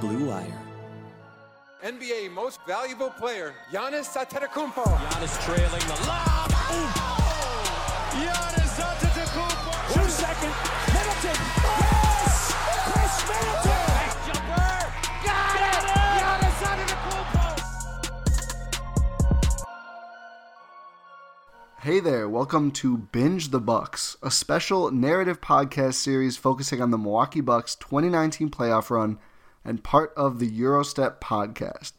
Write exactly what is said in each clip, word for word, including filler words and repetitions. Blue Wire. N B A Most Valuable Player, Giannis Antetokounmpo. Giannis trailing the lob. Ooh. Giannis Antetokounmpo. Two second. Middleton. Yes! Khris Middleton. Nice jumper. Got it. Giannis Antetokounmpo. Hey there. Welcome to Binge the Bucks, a special narrative podcast series focusing on the Milwaukee Bucks twenty nineteen playoff run and part of the Eurostep podcast.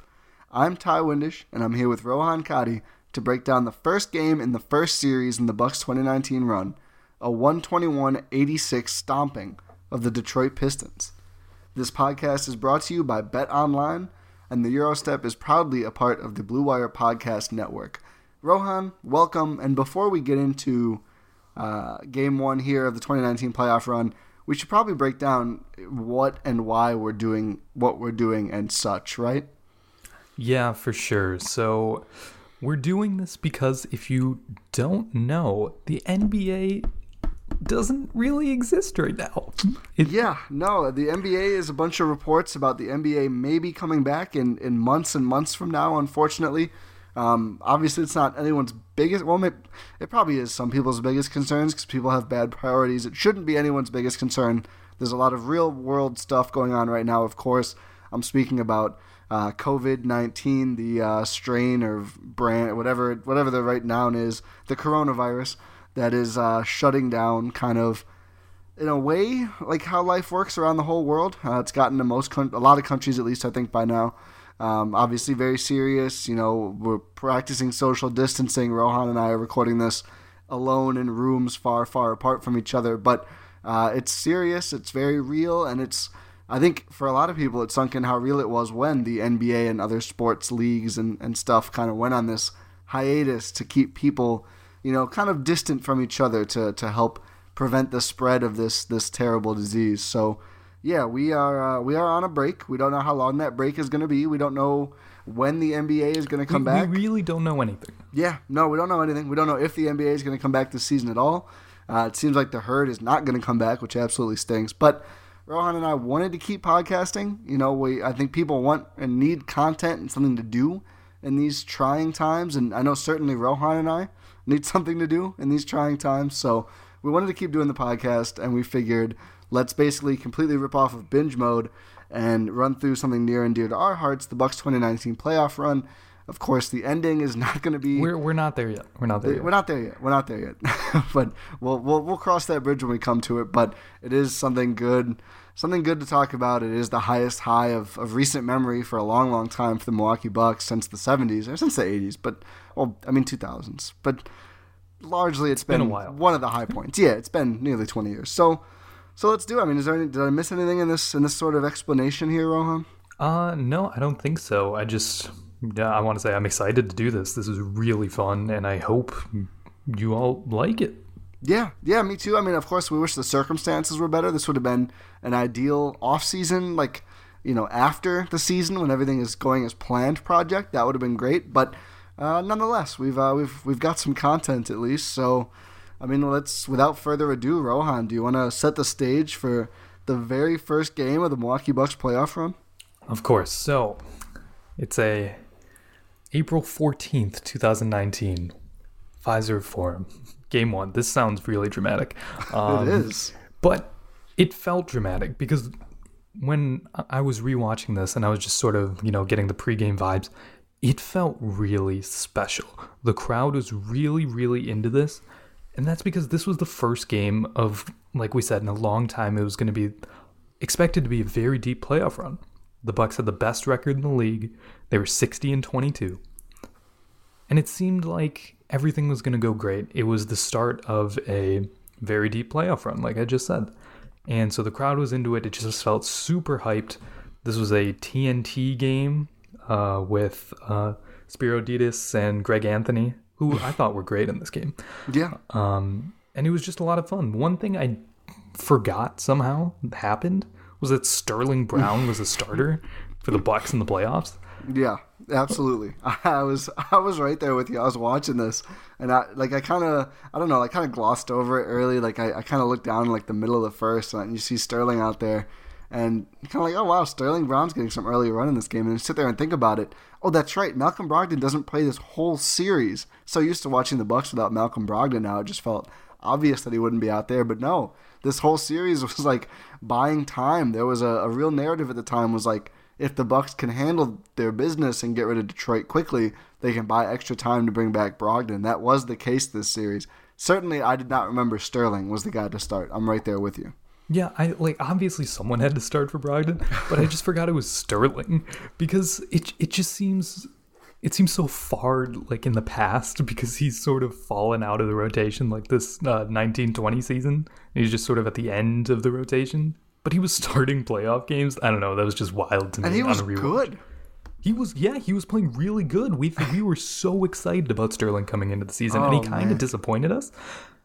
I'm Ty Windisch, and I'm here with Rohan Kadi to break down the first game in the first series in the Bucks twenty nineteen run, a one twenty-one eighty-six stomping of the Detroit Pistons. This podcast is brought to you by BetOnline, and the Eurostep is proudly a part of the Blue Wire Podcast Network. Rohan, welcome, and before we get into uh, Game one here of the twenty nineteen playoff run, we should probably break down what and why we're doing what we're doing and such, right? Yeah, for sure. So we're doing this because if you don't know, the N B A doesn't really exist right now. It- yeah, no, the N B A is a bunch of reports about the N B A maybe coming back in, in months and months from now, unfortunately. Um, obviously, it's not anyone's biggest. Well, it, it probably is some people's biggest concerns because people have bad priorities. It shouldn't be anyone's biggest concern. There's a lot of real-world stuff going on right now. Of course, I'm speaking about uh, covid nineteen, the uh, strain or brand, whatever whatever the right noun is, the coronavirus that is uh, shutting down, kind of in a way, like how life works around the whole world. Uh, it's gotten to most con- a lot of countries, at least I think by now. Um, obviously very serious, you know, we're practicing social distancing. Rohan and I are recording this alone in rooms far, far apart from each other, but uh, it's serious, it's very real, and it's, I think for a lot of people, it sunk in how real it was when the N B A and other sports leagues and, and stuff kind of went on this hiatus to keep people, you know, kind of distant from each other to, to help prevent the spread of this, this terrible disease. So yeah, we are uh, we are on a break. We don't know how long that break is going to be. We don't know when the N B A is going to come we, back. We really don't know anything. Yeah, no, we don't know anything. We don't know if the N B A is going to come back this season at all. Uh, it seems like the Herd is not going to come back, which absolutely stinks. But Rohan and I wanted to keep podcasting. You know, we I think people want and need content and something to do in these trying times. And I know certainly Rohan and I need something to do in these trying times. So we wanted to keep doing the podcast, and we figured let's basically completely rip off of binge mode and run through something near and dear to our hearts, the Bucks twenty nineteen playoff run. Of course, the ending is not going to be... We're we're not there yet. We're not there yet. We're not there yet. We're not there yet. But we'll, we'll we'll cross that bridge when we come to it. But it is something good, something good to talk about. It is the highest high of, of recent memory for a long, long time for the Milwaukee Bucks since the seventies, or since the eighties, but, well, I mean, two thousands. But largely it's, it's been, been a while. One of the high points. Yeah, it's been nearly twenty years. So so let's do it. I mean, is there any, did I miss anything in this in this sort of explanation here, Rohan? Uh, no, I don't think so. I just I want to say I'm excited to do this. This is really fun, and I hope you all like it. Yeah, yeah, me too. I mean, of course, we wish the circumstances were better. This would have been an ideal off-season, like, you know, after the season when everything is going as planned project. That would have been great, but uh, nonetheless, we've uh, we've we've got some content at least. So, I mean, let's without further ado, Rohan, do you want to set the stage for the very first game of the Milwaukee Bucks playoff run? Of course. So, it's a April fourteenth, twenty nineteen Pfizer Forum. Game one. This sounds really dramatic. Um, it is. But it felt dramatic because when I was rewatching this and I was just sort of, you know, getting the pregame vibes, it felt really special. The crowd was really, really into this. And that's because this was the first game of, like we said, in a long time, it was going to be expected to be a very deep playoff run. The Bucks had the best record in the league. They were sixty and twenty-two. And it seemed like everything was going to go great. It was the start of a very deep playoff run, like I just said. And so the crowd was into it. It just felt super hyped. This was a T N T game uh, with uh, Spiro Dides and Greg Anthony, who I thought were great in this game. Yeah. Um, and it was just a lot of fun. One thing I forgot somehow happened was that Sterling Brown was a starter for the Bucks in the playoffs. Yeah, absolutely. I was I was right there with you. I was watching this, and I like I kind of I don't know I kind of glossed over it early. Like I, I kind of looked down in like the middle of the first, and you see Sterling out there, and kind of like, oh wow, Sterling Brown's getting some early run in this game. And you sit there and think about it. Oh, that's right. Malcolm Brogdon doesn't play this whole series. So used to watching the Bucks without Malcolm Brogdon. Now it just felt obvious that he wouldn't be out there, but no, this whole series was like buying time. There was a, a real narrative at the time was like, if the Bucks can handle their business and get rid of Detroit quickly, they can buy extra time to bring back Brogdon. That was the case this series. Certainly, I did not remember Sterling was the guy to start. I'm right there with you. Yeah, I like obviously someone had to start for Brogdon, but I just forgot it was Sterling because it it just seems it seems so far like in the past because he's sort of fallen out of the rotation like this uh, nineteen twenty season. He's just sort of at the end of the rotation. But he was starting playoff games. I don't know. That was just wild to me. And he was good. He was, yeah, he was playing really good. We we were so excited about Sterling coming into the season, oh, and he kind of disappointed us.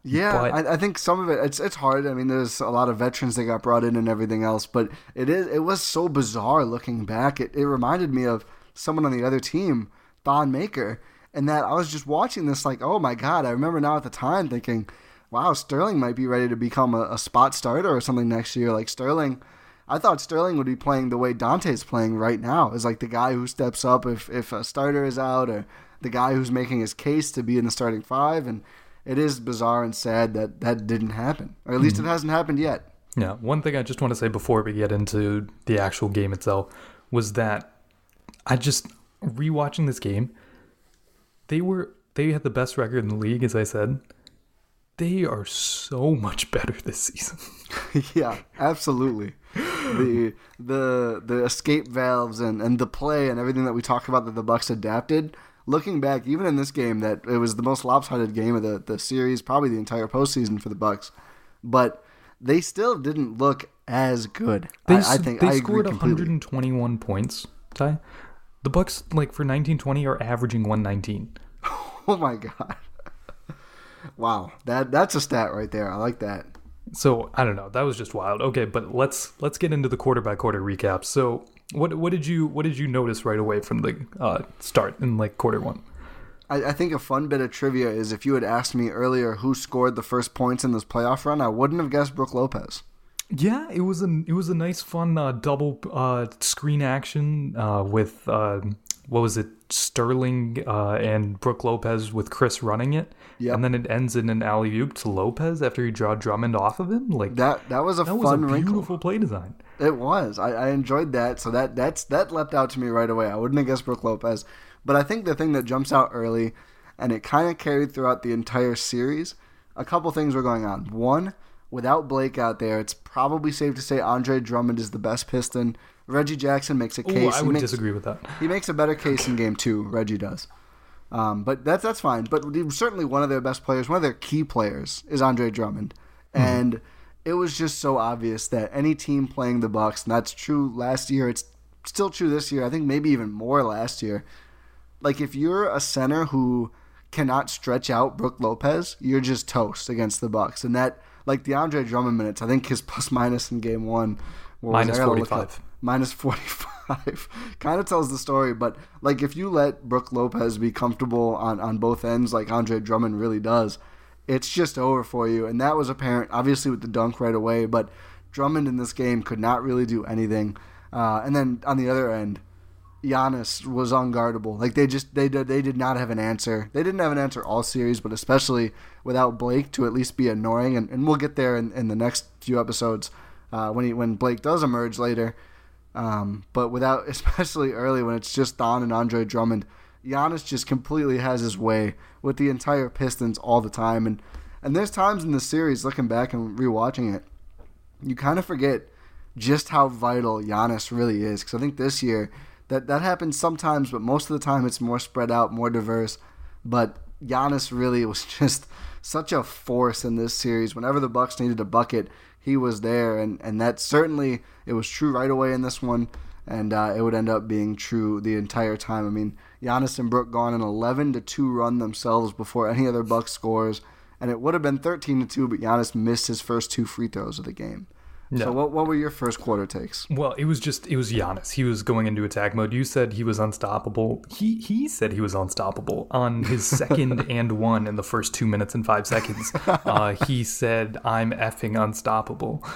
Yeah, but... I, I think some of it, it's it's hard. I mean, there's a lot of veterans that got brought in and everything else, but it is it was so bizarre looking back. It, it reminded me of someone on the other team, Thon Maker, and that I was just watching this like, oh my God, I remember now at the time thinking, wow, Sterling might be ready to become a, a spot starter or something next year. Like Sterling, I thought Sterling would be playing the way Dante's playing right now, is like the guy who steps up if, if a starter is out or the guy who's making his case to be in the starting five. And it is bizarre and sad that that didn't happen, or at least mm-hmm. it hasn't happened yet. Yeah. One thing I just want to say before we get into the actual game itself was that I just rewatching this game, they were, they had the best record in the league, as I said. They are so much better this season. Yeah, absolutely. The the the escape valves and, and the play and everything that we talk about that the Bucks adapted. Looking back, even in this game, that it was the most lopsided game of the, the series, probably the entire postseason for the Bucks. But they still didn't look as good. They, I, I think they I scored one hundred twenty-one points, Ty. The Bucks, like for nineteen twenty, are averaging one nineteen. Oh my God. Wow, that that's a stat right there. I like that. So I don't know. That was just wild. Okay, but let's let's get into the quarter by quarter recap. So what what did you what did you notice right away from the uh, start in like quarter one? I, I think a fun bit of trivia is if you had asked me earlier who scored the first points in this playoff run, I wouldn't have guessed Brook Lopez. Yeah, it was a it was a nice fun uh, double uh, screen action uh, with uh, what was it? Sterling uh, and Brook Lopez with Khris running it, yep. And then it ends in an alley-oop to Lopez after he drew Drummond off of him. Like that, that was a that fun, was a beautiful wrinkle. Play design. It was. I, I enjoyed that. So that that's that leapt out to me right away. I wouldn't have guessed Brook Lopez, but I think the thing that jumps out early, and it kind of carried throughout the entire series, a couple things were going on. One, without Blake out there, it's probably safe to say Andre Drummond is the best Piston. Reggie Jackson makes a case. Ooh, I would makes, disagree with that. He makes a better case in game two. Reggie does. Um, but that's that's fine. But certainly one of their best players, one of their key players, is Andre Drummond. Mm. And it was just so obvious that any team playing the Bucks, and that's true last year, it's still true this year, I think maybe even more last year, like if you're a center who cannot stretch out Brook Lopez, you're just toast against the Bucks. And that, like the Andre Drummond minutes, I think his plus minus in game one. Minus forty-five. Minus forty-five. Kind of tells the story, but like if you let Brook Lopez be comfortable on, on both ends like Andre Drummond really does, it's just over for you. And that was apparent, obviously, with the dunk right away, but Drummond in this game could not really do anything. Uh, and then on the other end, Giannis was unguardable. Like they just they did they did not have an answer. They didn't have an answer all series, but especially without Blake to at least be annoying. And, and we'll get there in, in the next few episodes uh, when he, when Blake does emerge later. Um, but without, especially early when it's just Thon and Andre Drummond, Giannis just completely has his way with the entire Pistons all the time. And and there's times in the series, looking back and rewatching it, you kind of forget just how vital Giannis really is. Because I think this year that that happens sometimes, but most of the time it's more spread out, more diverse. But Giannis really was just such a force in this series. Whenever the Bucks needed a bucket, he was there, and, and that certainly it was true right away in this one, and uh, it would end up being true the entire time. I mean, Giannis and Brook gone an eleven to two run themselves before any other Bucks scores, and it would have been thirteen to two, but Giannis missed his first two free throws of the game. No. So what what were your first quarter takes? Well, it was just, it was Giannis. He was going into attack mode. You said he was unstoppable. He he said he was unstoppable on his second and one in the first two minutes and five seconds. Uh, he said, I'm effing unstoppable.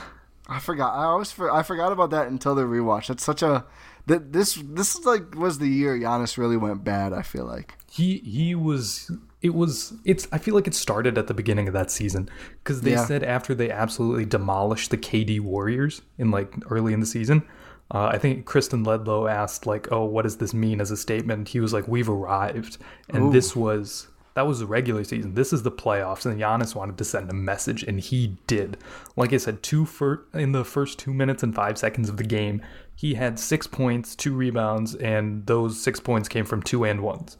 I forgot. I always for, I forgot about that until the rewatch. That's such a, that this this is like was the year Giannis really went bad, I feel like. He he was... It was, it's, I feel like it started at the beginning of that season because they yeah. said after they absolutely demolished the K D Warriors in like early in the season, uh, I think Kristen Ledlow asked like, oh, what does this mean as a statement? He was like, we've arrived. And Ooh. this was, that was the regular season. This is the playoffs. And Giannis wanted to send a message and he did. Like I said, two for, in the first two minutes and five seconds of the game, he had six points, two rebounds, and those six points came from two and ones.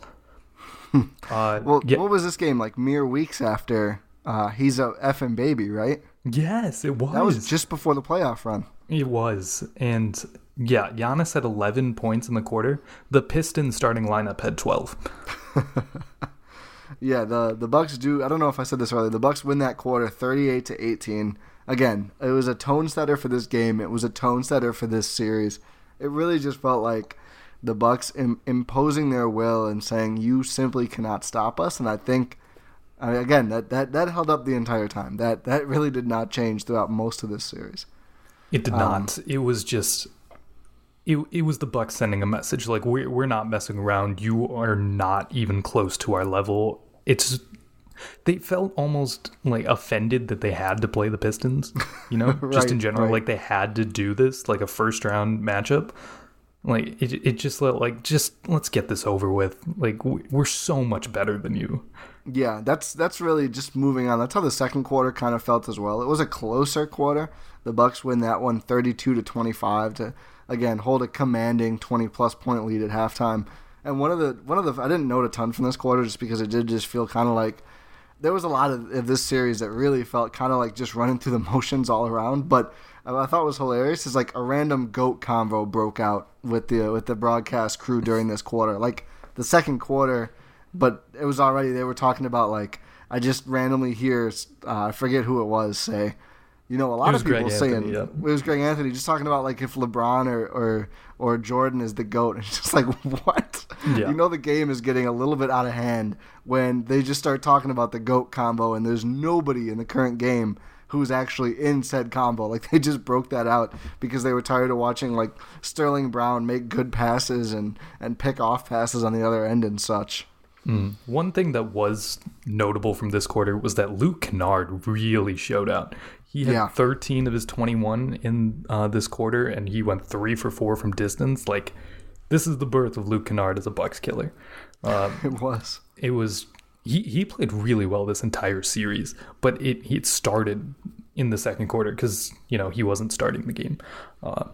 uh, well, yeah. What was this game like? Mere weeks after uh, he's a effing baby, right? Yes, it was. That was just before the playoff run. It was, and yeah, Giannis had eleven points in the quarter. The Pistons starting lineup had twelve. yeah, the the Bucks do. I don't know if I said this earlier. The Bucks win that quarter, thirty-eight to eighteen. Again, it was a tone setter for this game. It was a tone setter for this series. It really just felt like the Bucks im- imposing their will and saying, you simply cannot stop us. And I think, I mean, again, that, that, that held up the entire time. That that really did not change throughout most of this series. It did um, not. It was just, it it was the Bucks sending a message. Like, we're, we're not messing around. You are not even close to our level. It's, they felt almost like offended that they had to play the Pistons, you know, right, just in general. Right. Like, they had to do this, like a first round matchup. Like, it it just let, like, just let's get this over with. Like, we're so much better than you. Yeah, that's that's really just moving on. That's how the second quarter kind of felt as well. It was a closer quarter. The Bucks win that one thirty-two to twenty-five to, again, hold a commanding twenty-plus point lead at halftime. And one of the, one of the I didn't note a ton from this quarter just because it did just feel kind of like there was a lot of, of this series that really felt kind of like just running through the motions all around, but I thought it was hilarious is like a random goat convo broke out with the with the broadcast crew during this quarter, like the second quarter, but it was already, they were talking about like, I just randomly hear, uh, I forget who it was, say, you know, a lot of people Greg saying, Anthony, yeah. it was Greg Anthony, just talking about like if LeBron or or, or Jordan is the GOAT, and it's just like, what? Yeah. You know the game is getting a little bit out of hand when they just start talking about the GOAT combo and there's nobody in the current game who's actually in said combo. Like, they just broke that out because they were tired of watching, like, Sterling Brown make good passes and, and pick off passes on the other end and such. Mm. One thing that was notable from this quarter was that Luke Kennard really showed out. He had yeah. thirteen of his twenty-one in uh, this quarter, and he went three for four from distance. Like, this is the birth of Luke Kennard as a Bucks killer. Um, it was. It was... He he played really well this entire series, but it it started in the second quarter because, you know, he wasn't starting the game uh,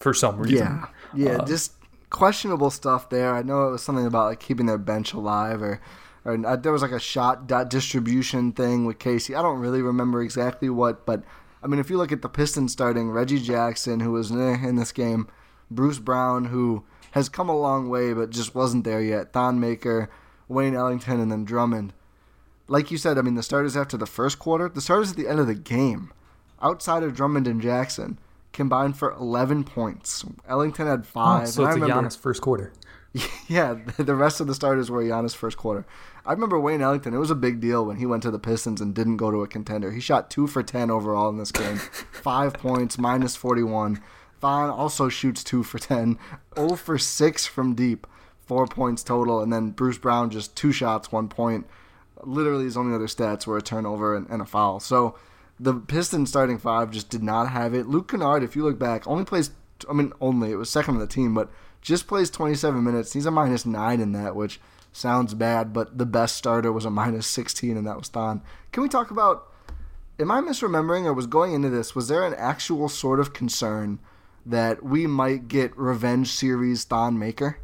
for some reason. Yeah, yeah, uh, just questionable stuff there. I know it was something about like keeping their bench alive, or or uh, there was like a shot distribution thing with Casey. I don't really remember exactly what, but I mean, if you look at the Pistons starting, Reggie Jackson, who was eh, in this game, Bruce Brown, who has come a long way but just wasn't there yet, Thon Maker, Wayne Ellington, and then Drummond. Like you said, I mean, the starters after the first quarter, the starters at the end of the game, outside of Drummond and Jackson, combined for eleven points. Ellington had five. Oh, so it's I remember, a Giannis first quarter. Yeah, the rest of the starters were Giannis first quarter. I remember Wayne Ellington, it was a big deal when he went to the Pistons and didn't go to a contender. He shot two for ten overall in this game, five points, minus forty-one. Thon also shoots two for ten, zero for six from deep, four points total. And then Bruce Brown, just two shots, one point. Literally his only other stats were a turnover and, and a foul. So the Pistons starting five just did not have it. Luke Kennard, if you look back, only plays, I mean, only, it was second on the team, but just plays twenty-seven minutes. He's a minus nine in that, which sounds bad, but the best starter was a minus sixteen, and that was Thon. Can we talk about, am I misremembering or was going into this, was there an actual sort of concern that we might get revenge series Thon Maker?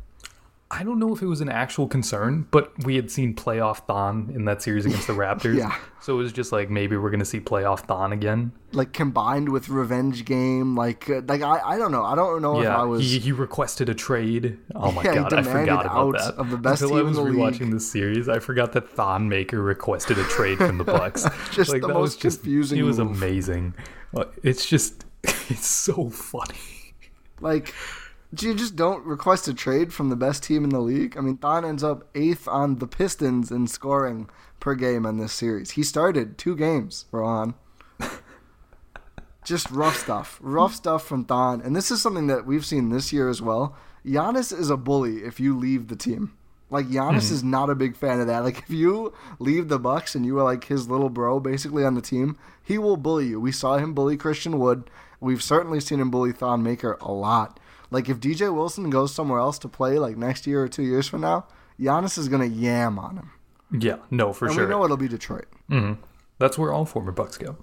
I don't know if it was an actual concern, but we had seen playoff Thon in that series against the Raptors. Yeah. So it was just like, maybe we're going to see playoff Thon again. Like combined with revenge game. Like, uh, like I, I don't know. I don't know yeah, if I was... He, he requested a trade. Oh my yeah, God, I forgot about that. Of the best Until team I was in the rewatching league. This series, I forgot that Thon Maker requested a trade from the Bucks. Just like, the that most was confusing just, It was move. Amazing. It's just, it's so funny. Like... You just don't request a trade from the best team in the league. I mean, Thon ends up eighth on the Pistons in scoring per game in this series. He started two games, Rohan. Just rough stuff. Rough stuff from Thon. And this is something that we've seen this year as well. Giannis is a bully if you leave the team. Like, Giannis mm-hmm. is not a big fan of that. Like, if you leave the Bucks and you are, like, his little bro basically on the team, he will bully you. We saw him bully Christian Wood. We've certainly seen him bully Thon Maker a lot. Like, if D J Wilson goes somewhere else to play, like, next year or two years from now, Giannis is going to yam on him. Yeah, no, for and sure. And we know it'll be Detroit. Mm-hmm. That's where all former Bucks go.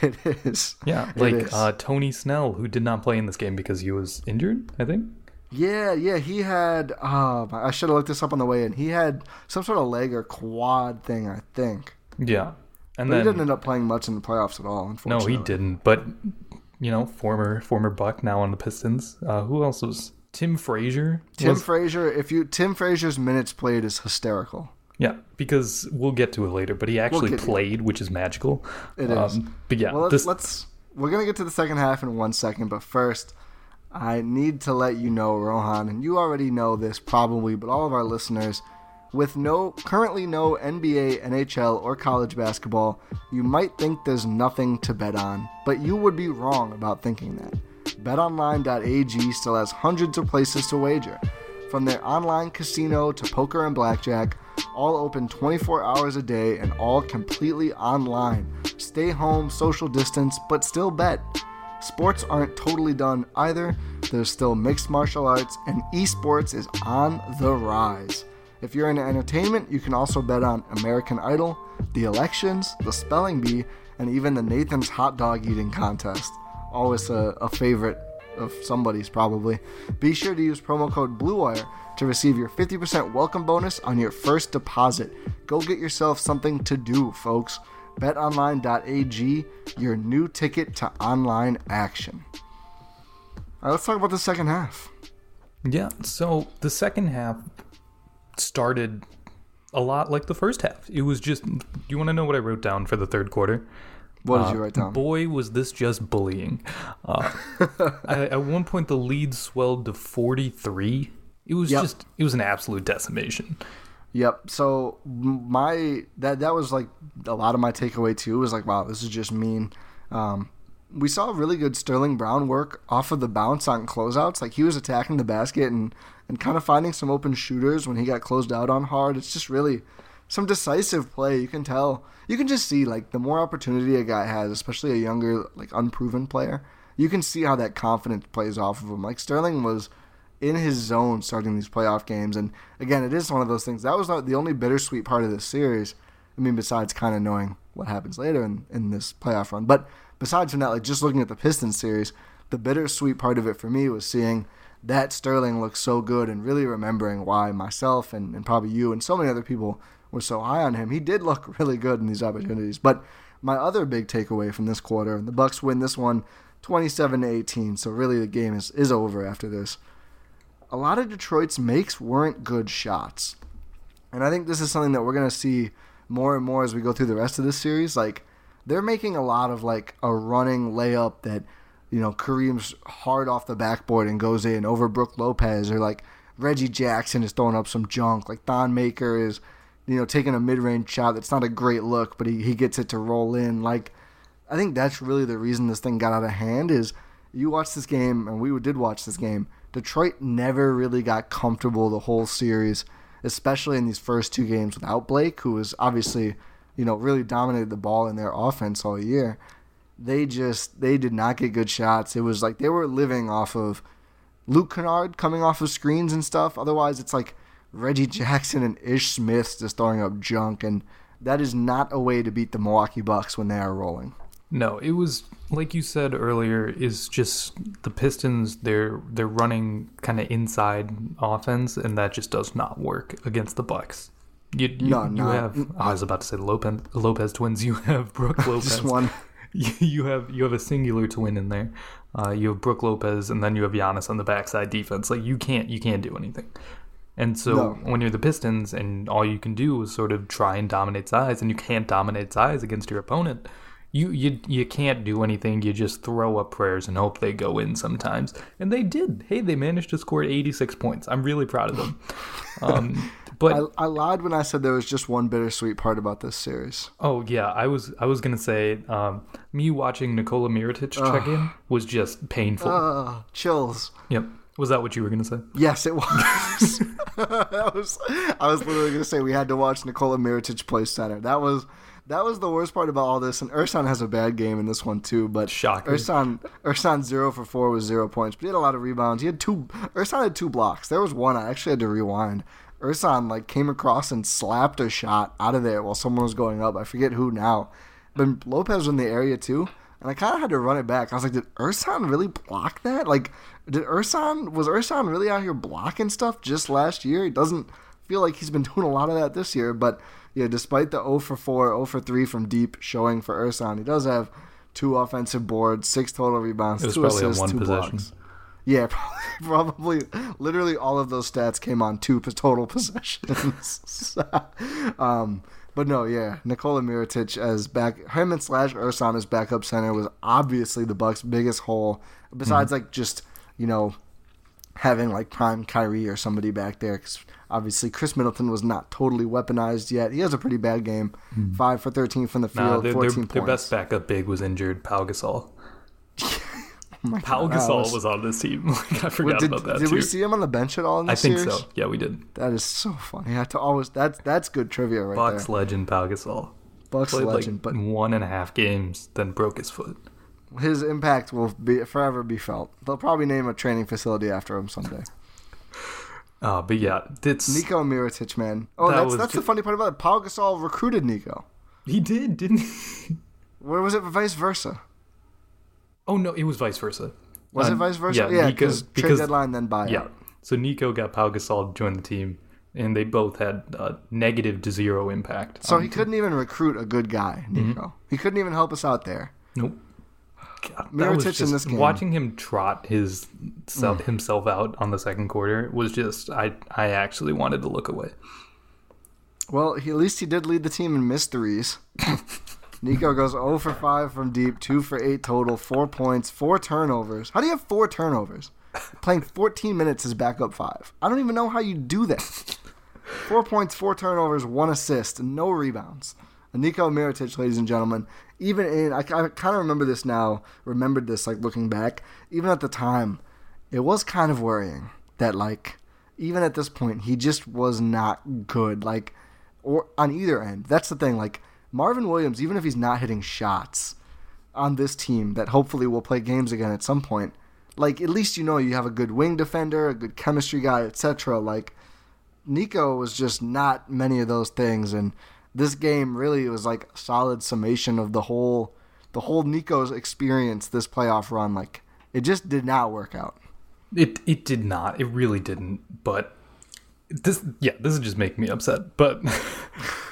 It is. Yeah, like is. Uh, Tony Snell, who did not play in this game because he was injured, I think. Yeah, yeah, he had, uh, I should have looked this up on the way in. He had some sort of leg or quad thing, I think. Yeah. And but then, he didn't end up playing much in the playoffs at all, unfortunately. No, he didn't, but... You know, former former Buck, now on the Pistons. Uh, who else was Tim Frazier? Tim was... Frazier. If you Tim Frazier's minutes played is hysterical. Yeah, because we'll get to it later. But he actually we'll played, you. Which is magical. It um, is. But yeah, well, let's, this... let's. We're gonna get to the second half in one second. But first, I need to let you know, Rohan, and you already know this probably, but all of our listeners. With no currently no N B A, N H L, or college basketball, you might think there's nothing to bet on, but you would be wrong about thinking that. BetOnline.ag still has hundreds of places to wager. From their online casino to poker and blackjack, all open twenty-four hours a day and all completely online. Stay home, social distance, but still bet. Sports aren't totally done either. There's still mixed martial arts, and esports is on the rise. If you're into entertainment, you can also bet on American Idol, the elections, the spelling bee, and even the Nathan's hot dog eating contest. Always a, a favorite of somebody's probably. Be sure to use promo code BlueWire to receive your fifty percent welcome bonus on your first deposit. Go get yourself something to do, folks. BetOnline.ag, your new ticket to online action. All right, let's talk about the second half. Yeah, so the second half... started a lot like the first half. It was just, do you want to know what I wrote down for the third quarter? What did uh, you write down? Boy, was this just bullying. Uh, I, at one point, the lead swelled to forty-three. It was yep. just, it was an absolute decimation. Yep. So my that that was like a lot of my takeaway too. It was like, wow, this is just mean. Um, we saw really good Sterling Brown work off of the bounce on closeouts. Like he was attacking the basket and. And kind of finding some open shooters when he got closed out on hard. It's just really some decisive play. You can tell. You can just see, like, the more opportunity a guy has, especially a younger, like, unproven player, you can see how that confidence plays off of him. Like, Sterling was in his zone starting these playoff games. And, again, it is one of those things. That was the only bittersweet part of this series. I mean, besides kind of knowing what happens later in, in this playoff run. But besides from that, like, just looking at the Pistons series, the bittersweet part of it for me was seeing that Sterling looks so good, and really remembering why myself and, and probably you and so many other people were so high on him. He did look really good in these opportunities. But my other big takeaway from this quarter, and the Bucks win this one twenty-seven to eighteen, so really the game is, is over after this. A lot of Detroit's makes weren't good shots. And I think this is something that we're going to see more and more as we go through the rest of this series. Like, they're making a lot of, like, a running layup that, you know, Kareem's hard off the backboard and goes in over Brook Lopez, or like Reggie Jackson is throwing up some junk. Like Thon Maker is, you know, taking a mid-range shot that's not a great look, but he, he gets it to roll in. Like, I think that's really the reason this thing got out of hand is you watch this game, and we did watch this game, Detroit never really got comfortable the whole series, especially in these first two games without Blake, who was obviously, you know, really dominated the ball in their offense all year. They just, they did not get good shots. It was like they were living off of Luke Kennard coming off of screens and stuff. Otherwise, it's like Reggie Jackson and Ish Smith just throwing up junk. And that is not a way to beat the Milwaukee Bucks when they are rolling. No, it was, like you said earlier, is just the Pistons, they're, they're running kind of inside offense, and that just does not work against the Bucks. You, you, no, you have, oh, I was about to say the Lopez, Lopez twins. You have Brook Lopez. Just one. You have you have a singular twin in there. Uh, you have Brook Lopez, and then you have Giannis on the backside defense. Like you can't you can't do anything. And so no. when you're the Pistons and all you can do is sort of try and dominate size, and you can't dominate size against your opponent, you you you can't do anything. You just throw up prayers and hope they go in sometimes. And they did. Hey, they managed to score eighty-six points. I'm really proud of them. Um, But I, I lied when I said there was just one bittersweet part about this series. Oh yeah, I was I was gonna say um, me watching Nikola Mirotic uh, check in was just painful. Uh, chills. Yep. Was that what you were gonna say? Yes, it was. I was I was literally gonna say we had to watch Nikola Mirotic play center. That was that was the worst part about all this. And Ersan has a bad game in this one too. But shocking. Ersan Ersan zero for four with zero points. But he had a lot of rebounds. He had two. Ersan had two blocks. There was one I actually had to rewind. Ersan, like, came across and slapped a shot out of there while someone was going up. I forget who now. But Lopez was in the area, too, and I kind of had to run it back. I was like, did Ersan really block that? Like, did Ersan, was Ersan really out here blocking stuff just last year? It doesn't feel like he's been doing a lot of that this year, but, yeah, despite the zero for four, zero for three from deep showing for Ersan, he does have two offensive boards, six total rebounds, two assists, two possession. blocks. Yeah, probably, probably, literally all of those stats came on two total possessions. um, but no, yeah, Nikola Mirotic as back, him and slash Ersan as backup center was obviously the Bucks' biggest hole. Besides, mm-hmm. like just you know, having like prime Kyrie or somebody back there. Because obviously, Khris Middleton was not totally weaponized yet. He has a pretty bad game, mm-hmm. five for thirteen from the field, nah, they're, fourteen they're, points. Their best backup big was injured, Pau Gasol. Oh Pau Gasol was, was on this team. Like, I forgot did, about that. Did too. we see him on the bench at all in this series? I think series? so. Yeah, we did. That is so funny. I have to always that's that's good trivia right Bucks there. Bucks legend Pau Gasol. Bucks Played legend, like but one and a half games, then broke his foot. His impact will be forever be felt. They'll probably name a training facility after him someday. uh, but yeah, it's Niko Mirotic, man. Oh, that that's that's just, the funny part about it. Pau Gasol recruited Niko. He did, didn't he? Where was it? Vice versa. Oh, no, it was vice versa. Was um, it vice versa? Yeah, yeah Nico, because trade deadline, then buyout. Yeah, so Niko got Pau Gasol to join the team, and they both had uh, negative to zero impact. So he couldn't team. even recruit a good guy, Niko. Mm-hmm. He couldn't even help us out there. Nope. God, Mirotic just, in this game. Watching him trot his self, mm. himself out on the second quarter was just, I, I actually wanted to look away. Well, he, at least he did lead the team in missed threes. Niko goes zero for five from deep, two for eight total, four points, four turnovers. How do you have four turnovers? Playing fourteen minutes is backup five. I don't even know how you do that. Four points, four turnovers, one assist, no rebounds. Niko Mirotic, ladies and gentlemen, even in, I, I kind of remember this now, remembered this, like, looking back. Even at the time, it was kind of worrying that, like, even at this point, he just was not good, like, or on either end. That's the thing, like, Marvin Williams, even if he's not hitting shots on this team that hopefully will play games again at some point, like, at least you know you have a good wing defender, a good chemistry guy, et cetera. Like, Niko was just not many of those things, and this game really was like a solid summation of the whole the whole Nico's experience this playoff run. Like, it just did not work out. It it did not. It really didn't. But this, yeah, this is just making me upset. But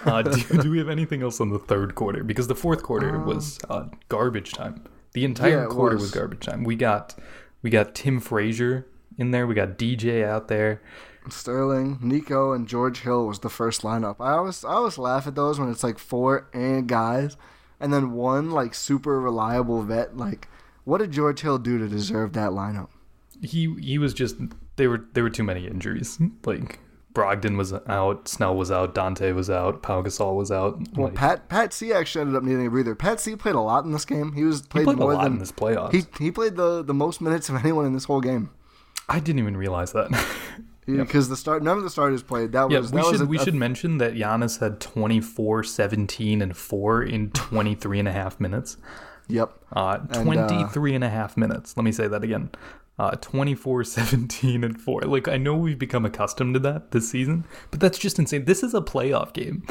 uh, do, do we have anything else on the third quarter? Because the fourth quarter um, was uh, garbage time. The entire yeah, quarter was. was garbage time. We got we got Tim Frazier in there. We got D J out there. Sterling, Nico, and George Hill was the first lineup. I always I always laugh at those when it's like four and guys, and then one like super reliable vet. Like, what did George Hill do to deserve that lineup? He he was just they were there were too many injuries. Like Brogdon was out, Snell was out, Dante was out, Pau Gasol was out. Well, like, Pat Pat C actually ended up needing a breather. Pat C played a lot in this game. He was played, he played more a lot than in this playoffs. He he played the, the most minutes of anyone in this whole game. I didn't even realize that. Because yep. the start, none of the starters played. That yeah, was. We that should was a, we should a, mention that Giannis had twenty-four, seventeen, and four in twenty-three and a half minutes. Yep. Uh, twenty-three and, uh, and a half minutes. Let me say that again. Uh, twenty-four, seventeen, and four. Like, I know we've become accustomed to that this season, but that's just insane. This is a playoff game.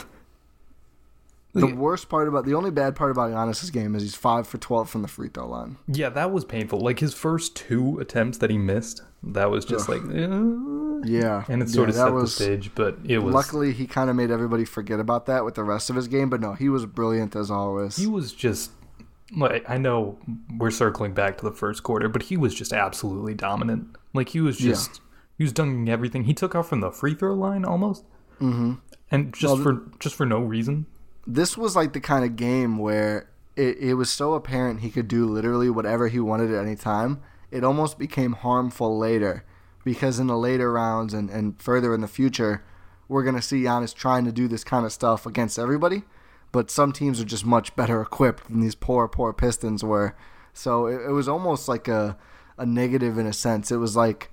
The yeah. worst part about the only bad part about Giannis' game is he's five for twelve from the free throw line. Yeah, that was painful. Like, his first two attempts that he missed, that was just Ugh. like, eh. yeah. And it sort yeah, of set was, the stage, but it was. Luckily, he kind of made everybody forget about that with the rest of his game, but no, he was brilliant as always. He was just, like, I know we're circling back to the first quarter, but he was just absolutely dominant. Like, he was just, yeah. he was dunking everything. He took off from the free throw line almost, mm-hmm. and just well, for just for no reason. This was like the kind of game where it, it was so apparent he could do literally whatever he wanted at any time. It almost became harmful later because in the later rounds and, and further in the future, we're going to see Giannis trying to do this kind of stuff against everybody. But some teams are just much better equipped than these poor, poor Pistons were. So it, it was almost like a, a negative in a sense. It was like,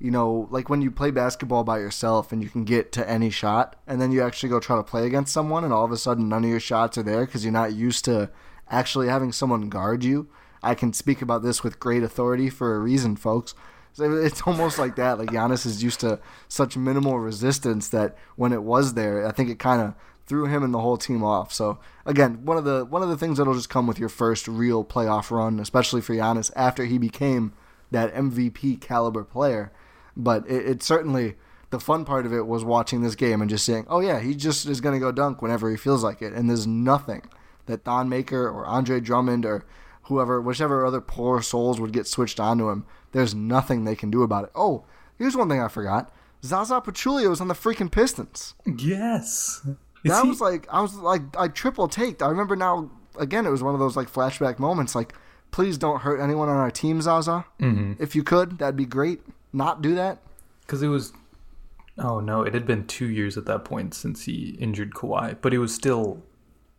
you know, like when you play basketball by yourself and you can get to any shot and then you actually go try to play against someone and all of a sudden none of your shots are there because you're not used to actually having someone guard you. I can speak about this with great authority for a reason, folks. So it's almost like that. Like Giannis is used to such minimal resistance that when it was there, I think it kind of threw him and the whole team off. So again, one of the one of the things that'll just come with your first real playoff run, especially for Giannis after he became that M V P caliber player. But it, it certainly, the fun part of it was watching this game and just saying, oh yeah, he just is going to go dunk whenever he feels like it. And there's nothing that Thon Maker or Andre Drummond or whoever, whichever other poor souls would get switched onto him, there's nothing they can do about it. Oh, here's one thing I forgot. Zaza Pachulia was on the freaking Pistons. Yes. Is that he... was like, I was like, I triple taked. I remember now, again, it was one of those like flashback moments, like, please don't hurt anyone on our team, Zaza. Mm-hmm. If you could, that'd be great. Not do that? Because it was, oh no, it had been two years at that point since he injured Kawhi, but it was still,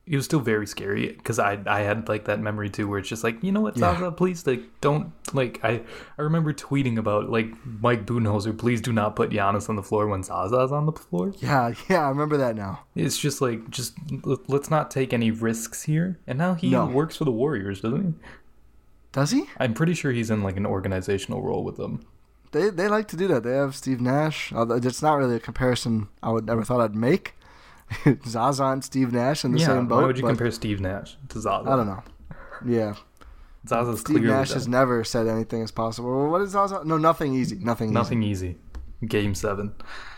it was still very scary because I I had like that memory too where it's just like, you know what, Zaza, yeah. please like don't, like I, I remember tweeting about like Mike Budenholzer, please do not put Giannis on the floor when Zaza's on the floor. Yeah, yeah, I remember that now. It's just like, just let's not take any risks here. And now he no. works for the Warriors, doesn't he? Does he? I'm pretty sure he's in like an organizational role with them. They they like to do that. They have Steve Nash. It's not really a comparison I would never thought I'd make. Zaza and Steve Nash in the yeah, same boat. Why would you compare Steve Nash to Zaza? I don't know. Yeah. Zaza's Steve Nash done. has never said anything is possible. Well, what is Zaza? No, nothing easy. Nothing easy. Nothing easy. Game seven.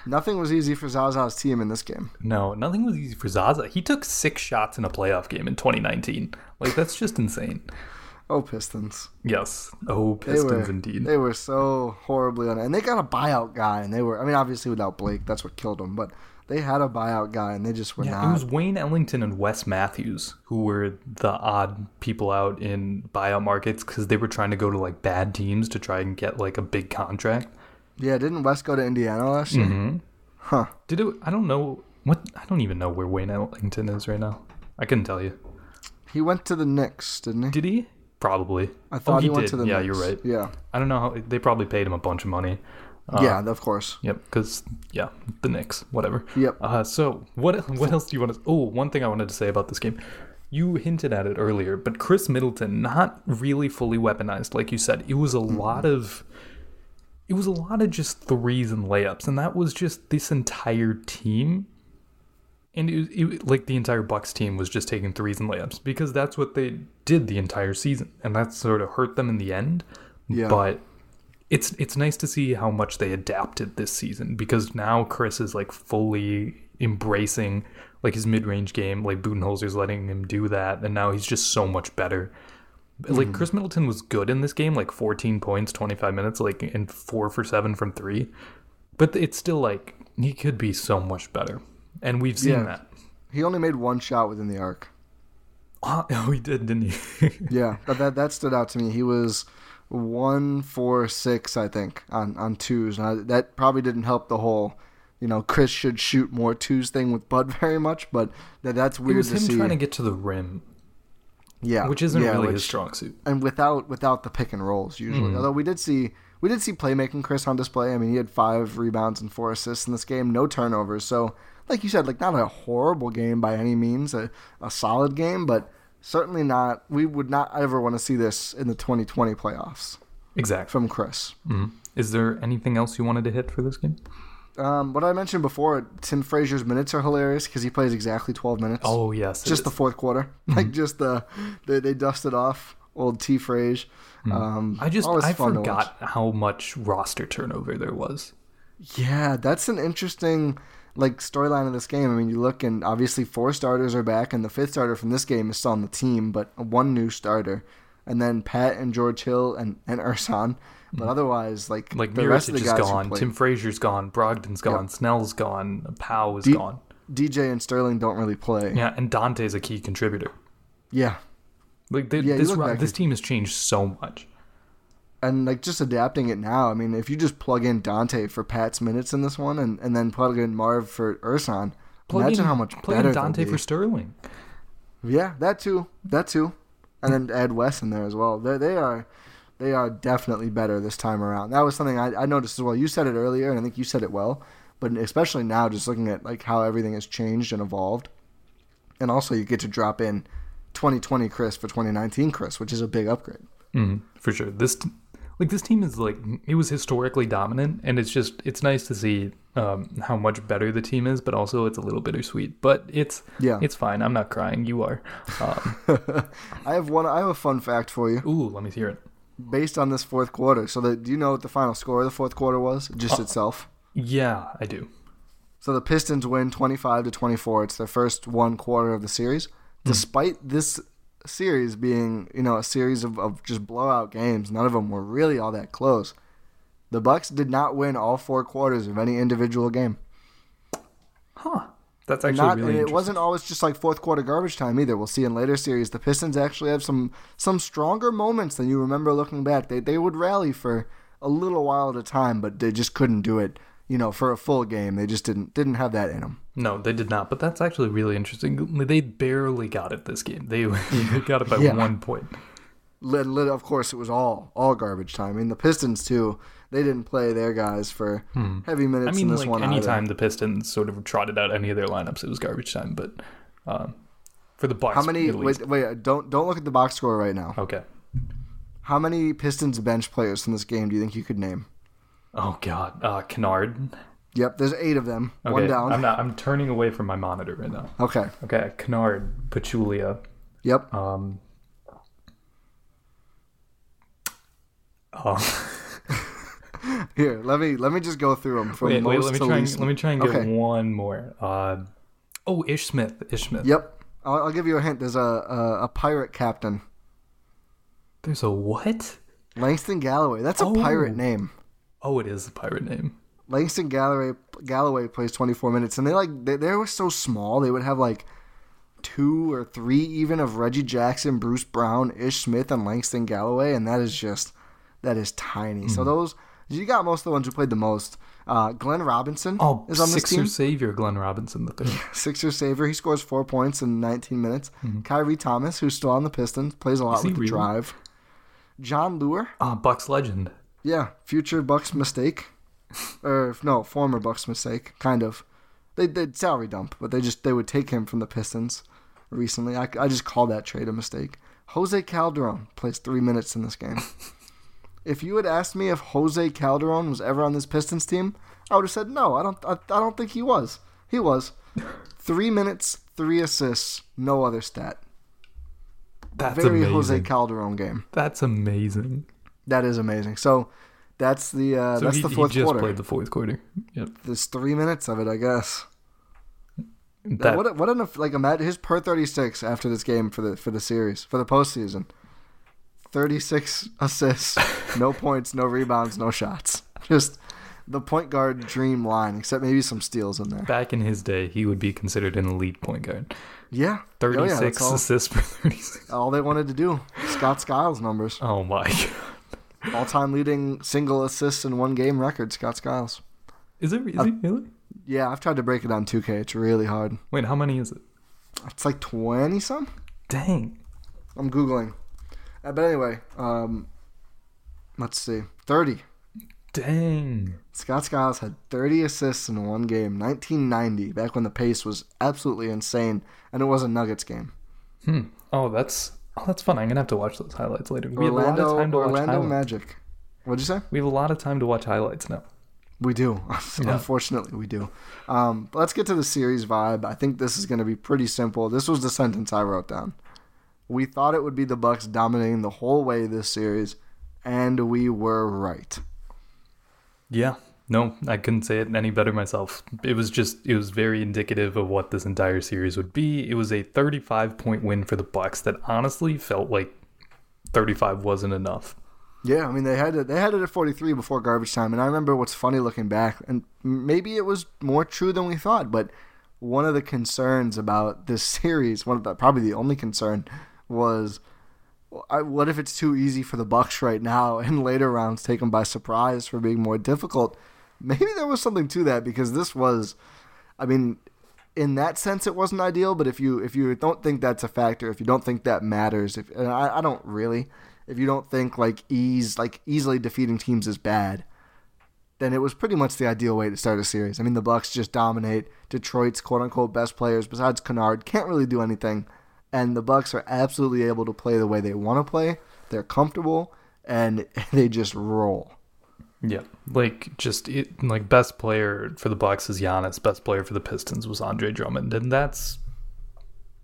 Nothing was easy for Zaza's team in this game. No, nothing was easy for Zaza. He took six shots in a playoff game in twenty nineteen. Like, that's just insane. Oh, Pistons. Yes. Oh, Pistons they were, indeed. They were so horribly on it. And they got a buyout guy, and they were, I mean, obviously without Blake, that's what killed them, but they had a buyout guy, and they just were yeah, not. It was Wayne Ellington and Wes Matthews who were the odd people out in buyout markets because they were trying to go to, like, bad teams to try and get, like, a big contract. Yeah, didn't Wes go to Indiana last year? Mm-hmm. Huh. Did it, I don't know, what, I don't even know where Wayne Ellington is right now. I couldn't tell you. He went to the Knicks, didn't he? Did he? Probably. I thought oh, he, he went did. to the yeah, Knicks. You're right. Yeah. I don't know how they probably paid him a bunch of money. Uh, yeah, of course. Yep, because yeah, the Knicks, whatever. Yep. Uh, so what what else do you want to? Oh, one thing I wanted to say about this game, you hinted at it earlier, but Khris Middleton not really fully weaponized, like you said. It was a mm-hmm. lot of, it was a lot of just threes and layups, and that was just this entire team. And it, it, like the entire Bucks team was just taking threes and layups because that's what they did the entire season. And that sort of hurt them in the end. Yeah. But it's it's nice to see how much they adapted this season, because now Khris is like fully embracing like his mid-range game, like Budenholzer's letting him do that, and now he's just so much better. Like, Khris Middleton was good in this game, like fourteen points, twenty-five minutes, like, and four for seven from three. But it's still like, he could be so much better. And we've seen yeah. that. He only made one shot within the arc. Oh, oh he did, didn't he? yeah, but that, that stood out to me. He was one for six, I think, on, on twos. And I, that probably didn't help the whole, you know, Khris should shoot more twos thing with Bud very much, but that, that's weird to see. It was him see. trying to get to the rim. Yeah, which isn't yeah, really which, his strong suit, and without without the pick and rolls usually. Mm. Although we did see we did see playmaking Khris on display. I mean, he had five rebounds and four assists in this game, no turnovers. So, like you said, like not a horrible game by any means, a, a solid game, but certainly not. We would not ever want to see this in the twenty twenty playoffs. Exactly, from Khris. Mm. Is there anything else you wanted to hit for this game? Um, what I mentioned before, Tim Frazier's minutes are hilarious because he plays exactly twelve minutes. Oh, yes. Just the fourth quarter. Like, just the, they, they dusted off old T. Frazier. Um, I just, I forgot how much roster turnover there was. Yeah, that's an interesting, like, storyline of this game. I mean, you look and obviously four starters are back, and the fifth starter from this game is still on the team, but one new starter. And then Pat and George Hill and, and Ersan. But otherwise, like, like the Mirotic rest of the guys is gone. Tim Frazier's gone. Brogdon's gone. Yep. Snell's gone. Pau is D- gone. D J and Sterling don't really play. Yeah, and Dante's a key contributor. Yeah. Like, they, yeah, this round, this team has changed so much. And, like, just adapting it now. I mean, if you just plug in Dante for Pat's minutes in this one and, and then plug in Marv for Ersan, plug imagine in, how much plug better. Plug in Dante for Sterling. Yeah, that too. That too. And then add Wes in there as well. They they are... They are definitely better this time around. That was something I, I noticed as well. You said it earlier, and I think you said it well. But especially now, just looking at like how everything has changed and evolved. And also, you get to drop in twenty twenty Khris for twenty nineteen Khris, which is a big upgrade. Mm-hmm, for sure. This like this team is like, it was historically dominant, and it's just, it's nice to see um, how much better the team is, but also it's a little bittersweet. But it's yeah. it's fine. I'm not crying. You are. Um, I have one. I have a fun fact for you. Ooh, let me hear it. Based on this fourth quarter. So the, do you know what the final score of the fourth quarter was? Just oh, itself? Yeah, I do. So the Pistons win twenty-five to twenty-four. It's their first one quarter of the series. Mm-hmm. Despite this series being, you know, a series of, of just blowout games, none of them were really all that close. The Bucks did not win all four quarters of any individual game. Huh. That's actually not, really interesting. It wasn't always just like fourth quarter garbage time either. We'll see in later series the Pistons actually have some some stronger moments than you remember looking back. They they would rally for a little while at a time, but they just couldn't do it, you know, for a full game. They just didn't didn't have that in them. No, they did not. But that's actually really interesting. They barely got it this game. They, they got it by yeah. one point. Lit, lit, of course, it was all all garbage time. I mean, the Pistons, too, they didn't play their guys for hmm. heavy minutes I mean, in this like one. I mean, like, anytime the Pistons sort of trotted out any of their lineups, it was garbage time. But um, for the Bucks, how many? Wait, wait, don't don't look at the box score right now. Okay. How many Pistons bench players from this game do you think you could name? Oh, God. Uh, Kennard. Yep, there's eight of them. Okay, one down. I'm not. I'm turning away from my monitor right now. Okay. Okay, Kennard, Pachulia. Yep. Um... Oh. Here, let me let me just go through them. From wait, most wait, let me to try and, let me try and get okay. one more. Uh, oh, Ish Smith, Ish Smith. Yep, I'll, I'll give you a hint. There's a, a a pirate captain. There's a what? Langston Galloway. That's a oh. pirate name. Oh, it is a pirate name. Langston Galloway Galloway plays twenty-four minutes, and they like they, they were so small. They would have like two or three even of Reggie Jackson, Bruce Brown, Ish Smith, and Langston Galloway, and that is just. That is tiny. Mm-hmm. So those you got most of the ones who played the most. Uh, Glenn Robinson oh, is on this team. Sixer savior Glenn Robinson the third. Sixer savior. He scores four points in nineteen minutes. Mm-hmm. Kyrie Thomas, who's still on the Pistons, plays a lot with the really? drive. John Luer, uh, Bucks legend. Yeah, future Bucks mistake, or no, former Bucks mistake, kind of. They did salary dump, but they just they would take him from the Pistons recently. I I just call that trade a mistake. Jose Calderon plays three minutes in this game. If you had asked me if Jose Calderon was ever on this Pistons team, I would have said no. I don't. I, I don't think he was. He was three minutes, three assists, no other stat. That's very amazing. Jose Calderon game. That's amazing. That is amazing. So That's the uh, so that's he, the fourth he just quarter. Played the fourth quarter. Yep. There's three minutes of it, I guess. That, what what an like imagine his per thirty-six after this game for the for the series for the postseason. thirty-six assists, no points, no rebounds, no shots. Just the point guard dream line, except maybe some steals in there. Back in his day, he would be considered an elite point guard. Yeah. thirty-six oh, yeah, assists for thirty-six. All they wanted to do. Scott Skiles numbers. Oh, my God. All-time leading single assists in one game record, Scott Skiles. Is it is uh, he really? Yeah, I've tried to break it on two K. It's really hard. Wait, how many is it? It's like twenty-some. Dang. I'm Googling. Uh, but anyway, um, let's see. thirty. Dang. Scott Skiles had thirty assists in one game, nineteen ninety, back when the pace was absolutely insane, and it was a Nuggets game. Hmm. Oh, that's oh, that's fun. I'm going to have to watch those highlights later. We Orlando, have a lot of time to Orlando watch highlights. Magic. What'd you say? We have a lot of time to watch highlights now. We do. Yeah. Unfortunately, we do. Um, but let's get to the series vibe. I think this is going to be pretty simple. This was the sentence I wrote down. We thought it would be the Bucks dominating the whole way this series, and we were right. Yeah. No, I couldn't say it any better myself. It was just, it was very indicative of what this entire series would be. It was a thirty-five point win for the Bucks that honestly felt like thirty-five wasn't enough. Yeah, I mean, they had it, they had it at forty-three before garbage time, and I remember what's funny looking back, and maybe it was more true than we thought, but one of the concerns about this series, one of the, probably the only concern, was I, what if it's too easy for the Bucks right now and later rounds take them by surprise for being more difficult? Maybe there was something to that, because this was, I mean, in that sense it wasn't ideal, but if you if you don't think that's a factor, if you don't think that matters, if and I, I don't really, if you don't think like ease like easily defeating teams is bad, then it was pretty much the ideal way to start a series. I mean, the Bucks just dominate. Detroit's quote-unquote best players besides Kennard can't really do anything. And the Bucks are absolutely able to play the way they want to play. They're comfortable, and they just roll. Yeah, like just it, like best player for the Bucks is Giannis. Best player for the Pistons was Andre Drummond, and that's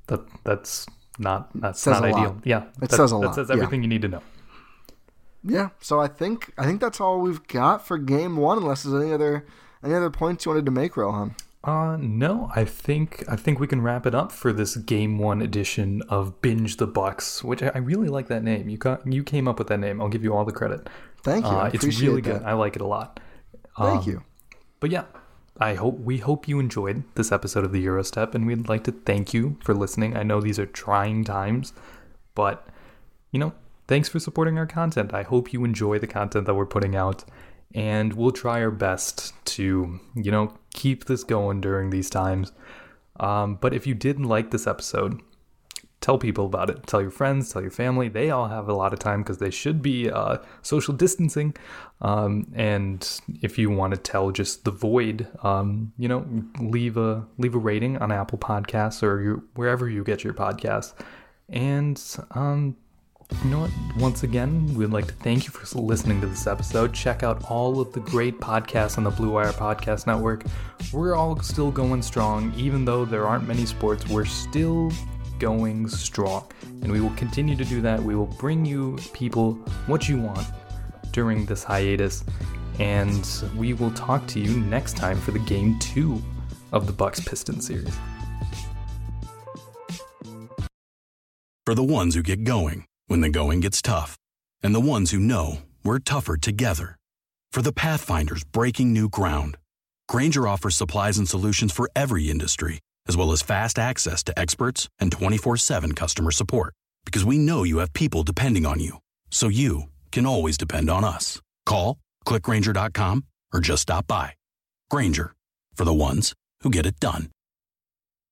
that. That's not that's not ideal. Lot. Yeah, it that, says a that lot. That says everything yeah. you need to know. Yeah, so I think I think that's all we've got for Game One, unless there's any other any other points you wanted to make, Rohan. Uh, no, I think I think we can wrap it up for this Game One edition of Binge the Bucks, which I really like that name. You got you came up with that name. I'll give you all the credit. Thank you. Uh, I it's really that. good. I like it a lot. Thank um, you. But yeah, I hope we hope you enjoyed this episode of the Eurostep, and we'd like to thank you for listening. I know these are trying times, but you know, thanks for supporting our content. I hope you enjoy the content that we're putting out. And we'll try our best to, you know, keep this going during these times. Um, but if you did like this episode, tell people about it. Tell your friends, tell your family. They all have a lot of time because they should be uh, social distancing. Um, and if you want to tell just the void, um, you know, leave a leave a rating on Apple Podcasts or your, wherever you get your podcasts. And um you know what? Once again, we'd like to thank you for listening to this episode. Check out all of the great podcasts on the Blue Wire Podcast Network. We're all still going strong. Even though there aren't many sports, we're still going strong. And we will continue to do that. We will bring you people what you want during this hiatus. And we will talk to you next time for the Game two of the Bucks Pistons series. For the ones who get going. When the going gets tough, and the ones who know we're tougher together. For the Pathfinders breaking new ground, Grainger offers supplies and solutions for every industry, as well as fast access to experts and twenty-four seven customer support. Because we know you have people depending on you, so you can always depend on us. Call, click Grainger dot com, or just stop by. Grainger, for the ones who get it done.